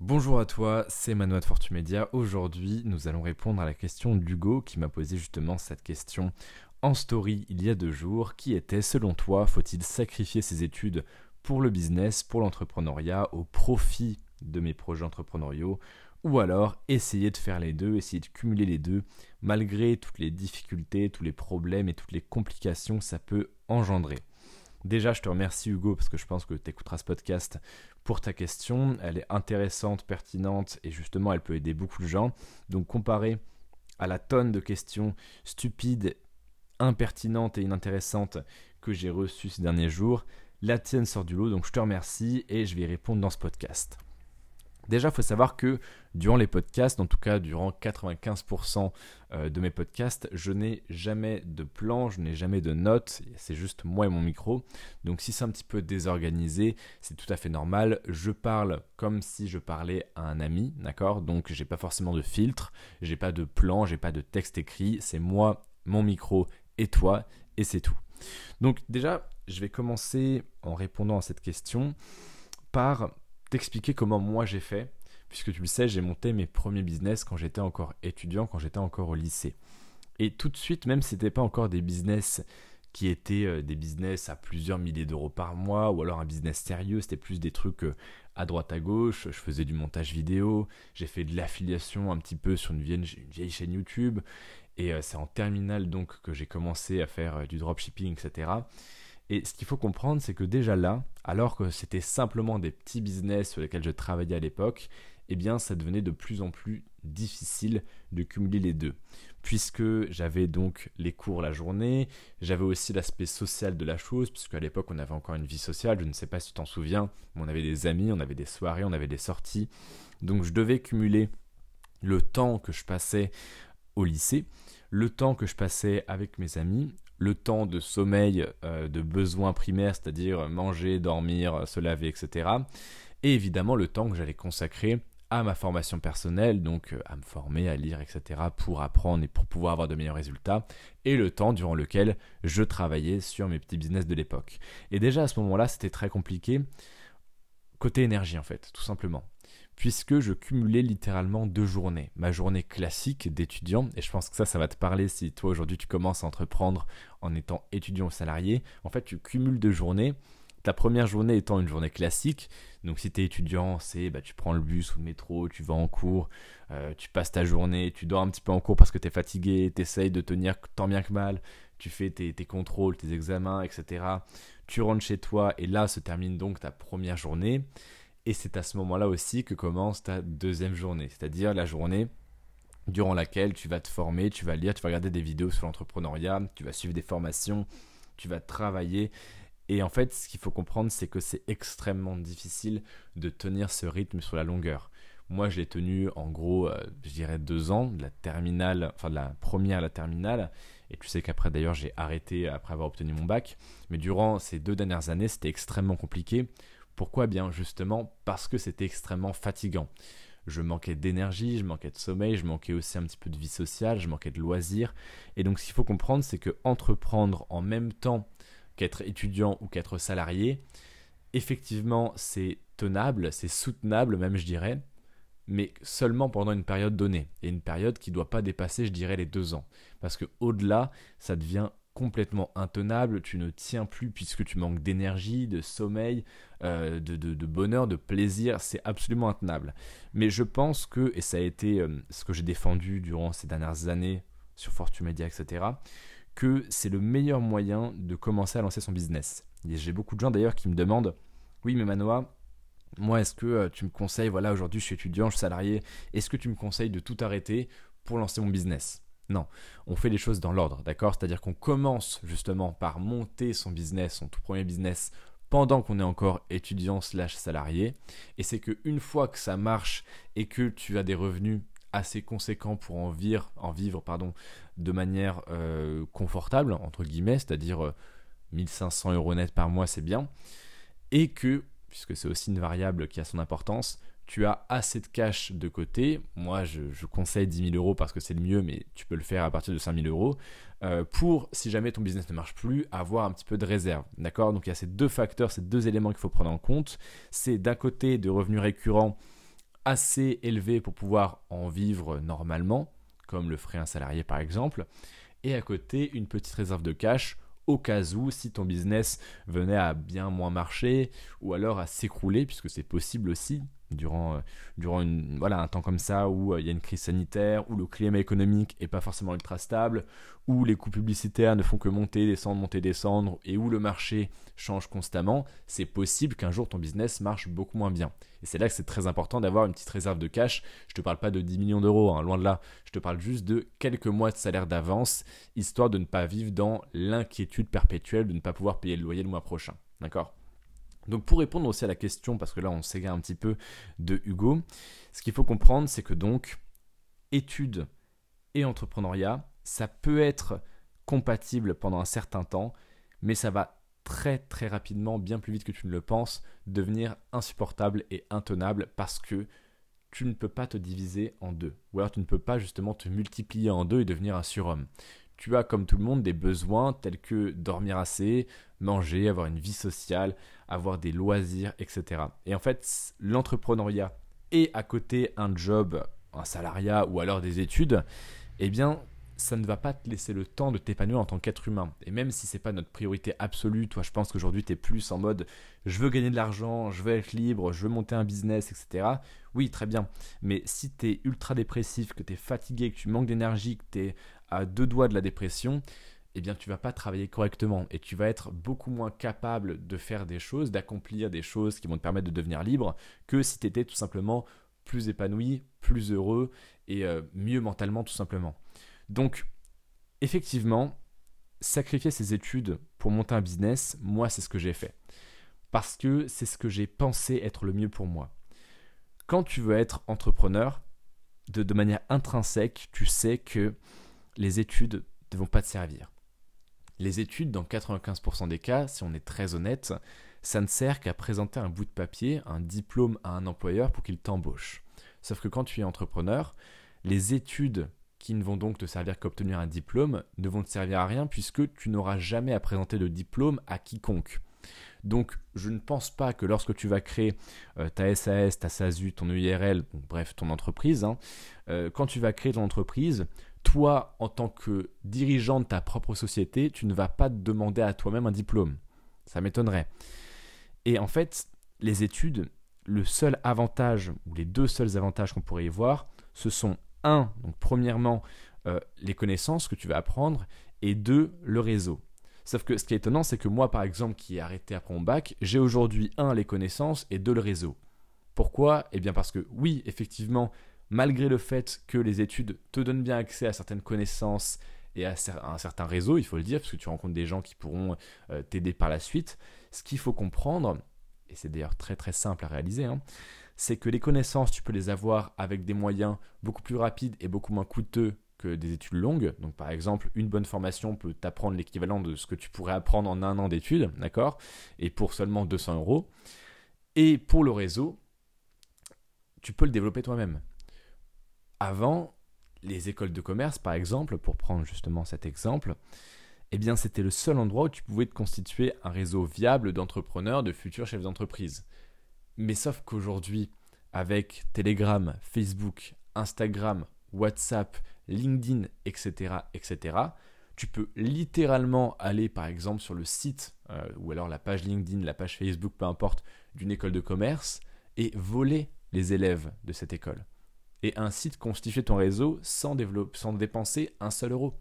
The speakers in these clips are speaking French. Bonjour à toi, c'est Manon de fortune média. Aujourd'hui, nous allons répondre à la question d'Hugo qui m'a posé justement cette question en story il y a 2 jours qui était, selon toi, faut-il sacrifier ses études pour le business, pour l'entrepreneuriat, au profit de mes projets entrepreneuriaux ou alors essayer de faire les deux, essayer de cumuler les deux malgré toutes les difficultés, tous les problèmes et toutes les complications que ça peut engendrer. Déjà, je te remercie Hugo parce que je pense que tu écouteras ce podcast pour ta question. Elle est intéressante, pertinente et justement, elle peut aider beaucoup de gens. Donc, comparé à la tonne de questions stupides, impertinentes et inintéressantes que j'ai reçues ces derniers jours, la tienne sort du lot. Donc, je te remercie et je vais y répondre dans ce podcast. Déjà, il faut savoir que durant les podcasts, en tout cas durant 95% de mes podcasts, je n'ai jamais de plan, je n'ai jamais de notes, c'est juste moi et mon micro. Donc si c'est un petit peu désorganisé, c'est tout à fait normal. Je parle comme si je parlais à un ami, d'accord ? Donc j'ai pas forcément de filtre, j'ai pas de plan, j'ai pas de texte écrit, c'est moi, mon micro et toi, et c'est tout. Donc déjà, je vais commencer en répondant à cette question par t'expliquer comment moi j'ai fait, puisque tu le sais, j'ai monté mes premiers business quand j'étais encore étudiant, quand j'étais encore au lycée. Et tout de suite, même si ce n'était pas encore des business qui étaient des business à plusieurs milliers d'euros par mois, ou alors un business sérieux, c'était plus des trucs à droite à gauche, je faisais du montage vidéo, j'ai fait de l'affiliation un petit peu sur une vieille chaîne YouTube, et c'est en terminale donc que j'ai commencé à faire du dropshipping, etc. Et ce qu'il faut comprendre, c'est que déjà là, alors que c'était simplement des petits business sur lesquels je travaillais à l'époque, eh bien ça devenait de plus en plus difficile de cumuler les deux. Puisque j'avais donc les cours la journée, j'avais aussi l'aspect social de la chose, puisque à l'époque on avait encore une vie sociale, je ne sais pas si tu t'en souviens, mais on avait des amis, on avait des soirées, on avait des sorties. Donc je devais cumuler le temps que je passais au lycée, le temps que je passais avec mes amis, le temps de sommeil, de besoins primaires, c'est-à-dire manger, dormir, se laver, etc. Et évidemment, le temps que j'allais consacrer à ma formation personnelle, donc à me former, à lire, etc. pour apprendre et pour pouvoir avoir de meilleurs résultats. Et le temps durant lequel je travaillais sur mes petits business de l'époque. Et déjà, à ce moment-là, c'était très compliqué. Côté énergie, en fait, tout simplement. Puisque je cumulais littéralement 2 journées. Ma journée classique d'étudiant, et je pense que ça va te parler si toi aujourd'hui tu commences à entreprendre en étant étudiant ou salarié. En fait, tu cumules 2 journées, ta première journée étant une journée classique. Donc si tu es étudiant, c'est tu prends le bus ou le métro, tu vas en cours, tu passes ta journée, tu dors un petit peu en cours parce que tu es fatigué, tu essayes de tenir tant bien que mal, tu fais tes contrôles, tes examens, etc. Tu rentres chez toi et là se termine donc ta première journée. Et c'est à ce moment-là aussi que commence ta 2e journée, c'est-à-dire la journée durant laquelle tu vas te former, tu vas lire, tu vas regarder des vidéos sur l'entrepreneuriat, tu vas suivre des formations, tu vas travailler. Et en fait, ce qu'il faut comprendre, c'est que c'est extrêmement difficile de tenir ce rythme sur la longueur. Moi, je l'ai tenu en gros, je dirais 2 ans, de la première à la terminale. Et tu sais qu'après, d'ailleurs, j'ai arrêté après avoir obtenu mon bac. Mais durant ces 2 dernières années, c'était extrêmement compliqué. Pourquoi ? Bien justement parce que c'était extrêmement fatigant. Je manquais d'énergie, je manquais de sommeil, je manquais aussi un petit peu de vie sociale, je manquais de loisirs. Et donc ce qu'il faut comprendre, c'est que entreprendre en même temps qu'être étudiant ou qu'être salarié, effectivement c'est tenable, c'est soutenable même je dirais, mais seulement pendant une période donnée. Et une période qui ne doit pas dépasser je dirais les 2 ans. Parce qu'au-delà, ça devient complètement intenable, tu ne tiens plus puisque tu manques d'énergie, de sommeil, de bonheur, de plaisir, c'est absolument intenable. Mais je pense que, et ça a été ce que j'ai défendu durant ces dernières années sur Fortune Media, etc., que c'est le meilleur moyen de commencer à lancer son business. Et j'ai beaucoup de gens d'ailleurs qui me demandent « Oui mais Manoa, moi est-ce que tu me conseilles, voilà aujourd'hui je suis étudiant, je suis salarié, est-ce que tu me conseilles de tout arrêter pour lancer mon business ?» Non, on fait les choses dans l'ordre, d'accord ? C'est-à-dire qu'on commence justement par monter son business, son tout premier business, pendant qu'on est encore étudiant/salarié. Et c'est qu'une fois que ça marche et que tu as des revenus assez conséquents pour en vivre, de manière confortable, entre guillemets, c'est-à-dire 1 500 € net par mois, c'est bien. Et que, puisque c'est aussi une variable qui a son importance, tu as assez de cash de côté, moi je conseille 10 000 € parce que c'est le mieux, mais tu peux le faire à partir de 5 000 € pour, si jamais ton business ne marche plus, avoir un petit peu de réserve, d'accord ? Donc il y a ces 2 facteurs, ces 2 éléments qu'il faut prendre en compte, c'est d'un côté de revenus récurrents assez élevé pour pouvoir en vivre normalement, comme le ferait un salarié par exemple, et à côté une petite réserve de cash au cas où si ton business venait à bien moins marcher ou alors à s'écrouler, puisque c'est possible aussi durant un temps comme ça où il y a une crise sanitaire, où le climat économique n'est pas forcément ultra stable, où les coûts publicitaires ne font que monter, descendre et où le marché change constamment, c'est possible qu'un jour ton business marche beaucoup moins bien. Et c'est là que c'est très important d'avoir une petite réserve de cash. Je ne te parle pas de 10 millions d'euros, loin de là. Je te parle juste de quelques mois de salaire d'avance, histoire de ne pas vivre dans l'inquiétude perpétuelle de ne pas pouvoir payer le loyer le mois prochain. D'accord ? Donc pour répondre aussi à la question, parce que là on s'égare un petit peu de Hugo, ce qu'il faut comprendre c'est que donc études et entrepreneuriat, ça peut être compatible pendant un certain temps, mais ça va très très rapidement, bien plus vite que tu ne le penses, devenir insupportable et intenable parce que tu ne peux pas te diviser en deux. Ou alors tu ne peux pas justement te multiplier en deux et devenir un surhomme. Tu as comme tout le monde des besoins tels que dormir assez, manger, avoir une vie sociale, avoir des loisirs, etc. Et en fait, l'entrepreneuriat et à côté un job, un salariat ou alors des études, eh bien, ça ne va pas te laisser le temps de t'épanouir en tant qu'être humain. Et même si ce n'est pas notre priorité absolue, toi, je pense qu'aujourd'hui, tu es plus en mode « je veux gagner de l'argent, je veux être libre, je veux monter un business, etc. » Oui, très bien. Mais si tu es ultra dépressif, que tu es fatigué, que tu manques d'énergie, que tu es à 2 doigts de la dépression, eh bien tu ne vas pas travailler correctement et tu vas être beaucoup moins capable de faire des choses, d'accomplir des choses qui vont te permettre de devenir libre que si tu étais tout simplement plus épanoui, plus heureux et mieux mentalement tout simplement. Donc effectivement, sacrifier ses études pour monter un business, moi c'est ce que j'ai fait parce que c'est ce que j'ai pensé être le mieux pour moi. Quand tu veux être entrepreneur, de manière intrinsèque, tu sais que les études ne vont pas te servir. Les études, dans 95% des cas, si on est très honnête, ça ne sert qu'à présenter un bout de papier, un diplôme à un employeur pour qu'il t'embauche. Sauf que quand tu es entrepreneur, les études qui ne vont donc te servir qu'à obtenir un diplôme ne vont te servir à rien puisque tu n'auras jamais à présenter de diplôme à quiconque. Donc, je ne pense pas que lorsque tu vas créer ta SAS, ta SASU, ton EURL, bref, ton entreprise, quand tu vas créer ton entreprise, toi, en tant que dirigeant de ta propre société, tu ne vas pas te demander à toi-même un diplôme. Ça m'étonnerait. Et en fait, les études, le seul avantage, ou les 2 seuls avantages qu'on pourrait y voir, ce sont 1, donc premièrement, les connaissances que tu vas apprendre, et 2, le réseau. Sauf que ce qui est étonnant, c'est que moi, par exemple, qui ai arrêté après mon bac, j'ai aujourd'hui 1, les connaissances, et 2, le réseau. Pourquoi ? Eh bien parce que oui, effectivement, malgré le fait que les études te donnent bien accès à certaines connaissances et à un certain réseau, il faut le dire, parce que tu rencontres des gens qui pourront t'aider par la suite, ce qu'il faut comprendre, et c'est d'ailleurs très très simple à réaliser, c'est que les connaissances, tu peux les avoir avec des moyens beaucoup plus rapides et beaucoup moins coûteux que des études longues. Donc par exemple, une bonne formation peut t'apprendre l'équivalent de ce que tu pourrais apprendre en 1 an d'études, d'accord ? Et pour seulement 200 €. Et pour le réseau, tu peux le développer toi-même. Avant, les écoles de commerce, par exemple, pour prendre justement cet exemple, eh bien, c'était le seul endroit où tu pouvais te constituer un réseau viable d'entrepreneurs, de futurs chefs d'entreprise. Mais sauf qu'aujourd'hui, avec Telegram, Facebook, Instagram, WhatsApp, LinkedIn, etc., tu peux littéralement aller, par exemple, sur le site ou alors la page LinkedIn, la page Facebook, peu importe, d'une école de commerce et voler les élèves de cette école. Et ainsi de constituer ton réseau sans dépenser 1 seul euro.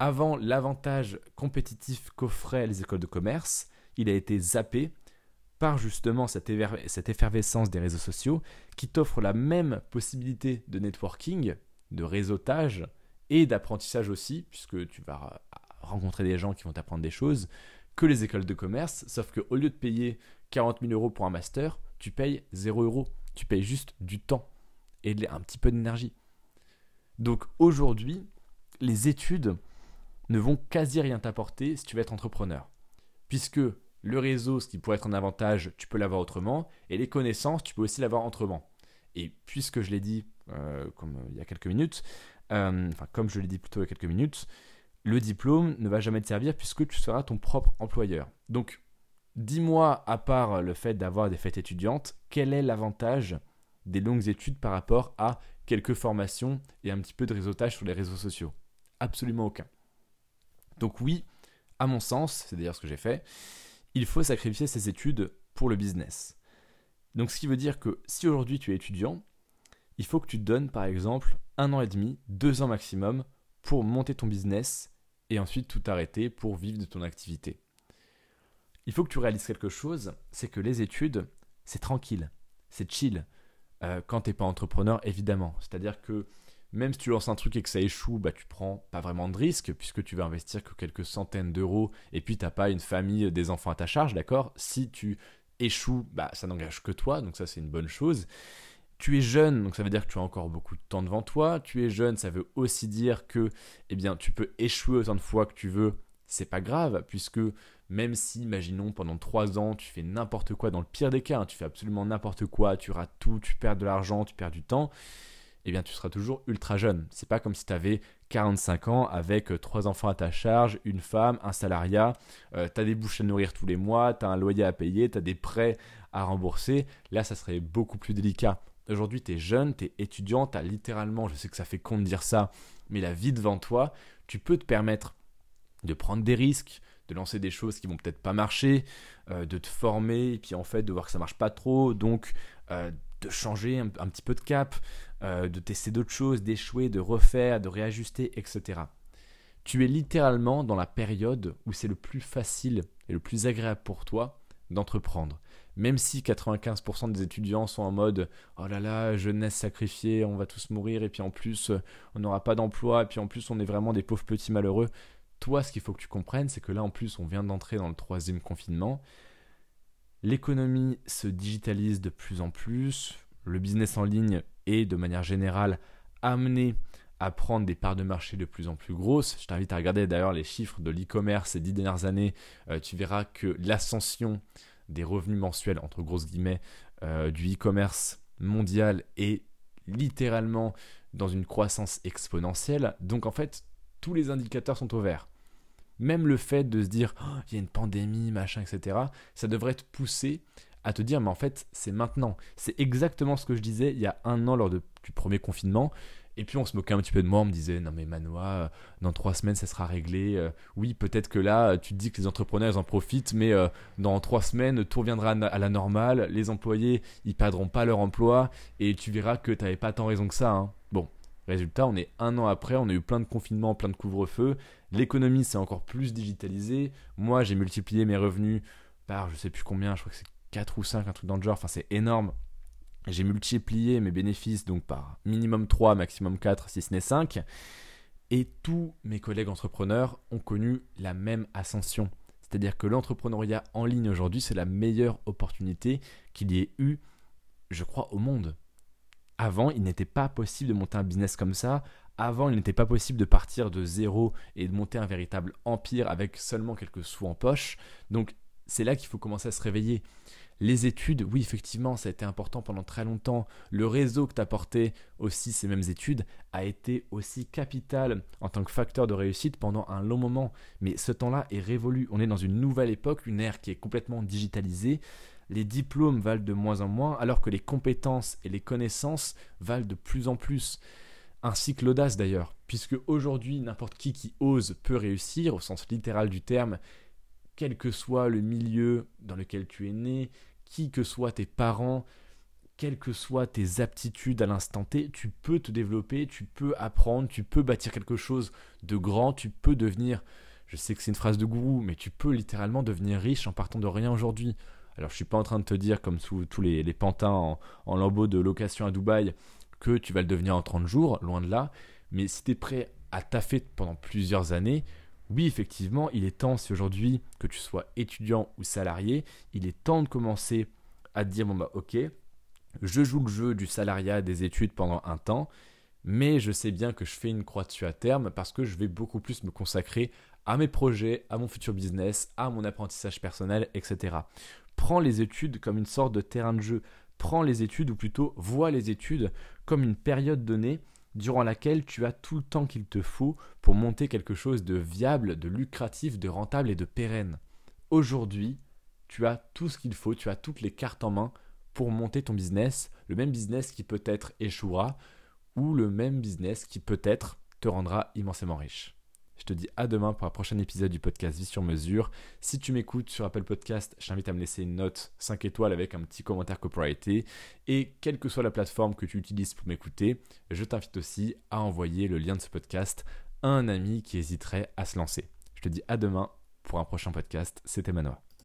Avant, l'avantage compétitif qu'offraient les écoles de commerce, il a été zappé par justement cette effervescence des réseaux sociaux qui t'offre la même possibilité de networking, de réseautage et d'apprentissage aussi, puisque tu vas rencontrer des gens qui vont t'apprendre des choses, que les écoles de commerce, sauf qu'au lieu de payer 40 000 € pour un master, tu payes 0 €, tu payes juste du temps et un petit peu d'énergie. Donc aujourd'hui, les études ne vont quasi rien t'apporter si tu veux être entrepreneur. Puisque le réseau, ce qui pourrait être un avantage, tu peux l'avoir autrement. Et les connaissances, tu peux aussi l'avoir autrement. Et puisque je l'ai dit il y a quelques minutes, le diplôme ne va jamais te servir puisque tu seras ton propre employeur. Donc dis-moi, à part le fait d'avoir des fêtes étudiantes, quel est l'avantage des longues études par rapport à quelques formations et un petit peu de réseautage sur les réseaux sociaux. Absolument aucun. Donc oui, à mon sens, c'est d'ailleurs ce que j'ai fait, il faut sacrifier ses études pour le business. Donc ce qui veut dire que si aujourd'hui tu es étudiant, il faut que tu te donnes par exemple 1 an et demi, 2 ans maximum pour monter ton business et ensuite tout arrêter pour vivre de ton activité. Il faut que tu réalises quelque chose, c'est que les études, c'est tranquille, c'est chill. Quand t'es pas entrepreneur, évidemment. C'est-à-dire que même si tu lances un truc et que ça échoue, bah, tu prends pas vraiment de risque puisque tu vas investir que quelques centaines d'euros et puis t'as pas une famille, des enfants à ta charge, d'accord ? Si tu échoues, bah, ça n'engage que toi, donc ça c'est une bonne chose. Tu es jeune, donc ça veut dire que tu as encore beaucoup de temps devant toi. Tu es jeune, ça veut aussi dire que eh bien, tu peux échouer autant de fois que tu veux. C'est pas grave, puisque même si, imaginons, pendant 3 ans, tu fais n'importe quoi, dans le pire des cas, hein, tu fais absolument n'importe quoi, tu rates tout, tu perds de l'argent, tu perds du temps, eh bien, tu seras toujours ultra jeune. C'est pas comme si tu avais 45 ans avec 3 enfants à ta charge, une femme, un salariat, tu as des bouches à nourrir tous les mois, tu as un loyer à payer, tu as des prêts à rembourser. Là, ça serait beaucoup plus délicat. Aujourd'hui, tu es jeune, tu es étudiant, tu as littéralement, je sais que ça fait con de dire ça, mais la vie devant toi, tu peux te permettre de prendre des risques, de lancer des choses qui vont peut-être pas marcher, de te former et puis en fait de voir que ça marche pas trop, donc de changer un petit peu de cap, de tester d'autres choses, d'échouer, de refaire, de réajuster, etc. Tu es littéralement dans la période où c'est le plus facile et le plus agréable pour toi d'entreprendre. Même si 95% des étudiants sont en mode « Oh là là, jeunesse sacrifiée, on va tous mourir et puis en plus, on n'aura pas d'emploi et puis en plus, on est vraiment des pauvres petits malheureux. » Toi, ce qu'il faut que tu comprennes, c'est que là, en plus, on vient d'entrer dans le 3e confinement. L'économie se digitalise de plus en plus. Le business en ligne est, de manière générale, amené à prendre des parts de marché de plus en plus grosses. Je t'invite à regarder d'ailleurs les chiffres de l'e-commerce ces 10 dernières années. Tu verras que l'ascension des revenus mensuels, entre grosses guillemets, du e-commerce mondial est littéralement dans une croissance exponentielle. Donc en fait, tous les indicateurs sont au vert. Même le fait de se dire « Oh, il y a une pandémie, machin, etc. » ça devrait te pousser à te dire « Mais en fait, c'est maintenant. » C'est exactement ce que je disais il y a 1 an lors du premier confinement. Et puis on se moquait un petit peu de moi, on me disait « Non mais Manoa, dans 3 semaines, ça sera réglé. Oui, peut-être que là, tu te dis que les entrepreneurs ils en profitent, mais dans 3 semaines, tout reviendra à la normale. Les employés, ils perdront pas leur emploi et tu verras que tu n'avais pas tant raison que ça. Hein. » Bon. Résultat, on est 1 an après, on a eu plein de confinements, plein de couvre-feux. L'économie s'est encore plus digitalisée. Moi, j'ai multiplié mes revenus par je ne sais plus combien, je crois que c'est 4 ou 5, un truc dans le genre. Enfin, c'est énorme. J'ai multiplié mes bénéfices donc par minimum 3, maximum 4, si ce n'est 5. Et tous mes collègues entrepreneurs ont connu la même ascension. C'est-à-dire que l'entrepreneuriat en ligne aujourd'hui, c'est la meilleure opportunité qu'il y ait eu, je crois, au monde. Avant, il n'était pas possible de monter un business comme ça. Avant, il n'était pas possible de partir de zéro et de monter un véritable empire avec seulement quelques sous en poche. Donc, c'est là qu'il faut commencer à se réveiller. Les études, oui, effectivement, ça a été important pendant très longtemps. Le réseau que t'apportais aussi ces mêmes études a été aussi capital en tant que facteur de réussite pendant un long moment. Mais ce temps-là est révolu. On est dans une nouvelle époque, une ère qui est complètement digitalisée. Les diplômes valent de moins en moins, alors que les compétences et les connaissances valent de plus en plus. Ainsi que l'audace d'ailleurs, puisque aujourd'hui, n'importe qui ose peut réussir, au sens littéral du terme, quel que soit le milieu dans lequel tu es né, qui que soient tes parents, quelles que soient tes aptitudes à l'instant T, tu peux te développer, tu peux apprendre, tu peux bâtir quelque chose de grand, tu peux devenir, je sais que c'est une phrase de gourou, mais tu peux littéralement devenir riche en partant de rien aujourd'hui. Alors, je ne suis pas en train de te dire, comme sous tous les pantins en lambeaux de location à Dubaï, que tu vas le devenir en 30 jours, loin de là. Mais si tu es prêt à taffer pendant plusieurs années, oui, effectivement, il est temps, si aujourd'hui, que tu sois étudiant ou salarié, il est temps de commencer à te dire, bon bah ok, je joue le jeu du salariat, des études pendant un temps, mais je sais bien que je fais une croix dessus à terme parce que je vais beaucoup plus me consacrer à mes projets, à mon futur business, à mon apprentissage personnel, etc. Prends les études comme une sorte de terrain de jeu. Prends les études, ou plutôt vois les études comme une période donnée durant laquelle tu as tout le temps qu'il te faut pour monter quelque chose de viable, de lucratif, de rentable et de pérenne. Aujourd'hui, tu as tout ce qu'il faut, tu as toutes les cartes en main pour monter ton business, le même business qui peut-être échouera ou le même business qui peut-être te rendra immensément riche. Je te dis à demain pour un prochain épisode du podcast Vie sur mesure. Si tu m'écoutes sur Apple Podcast, je t'invite à me laisser une note 5 étoiles avec un petit commentaire copyrighté. Et quelle que soit la plateforme que tu utilises pour m'écouter, je t'invite aussi à envoyer le lien de ce podcast à un ami qui hésiterait à se lancer. Je te dis à demain pour un prochain podcast. C'était Manoa.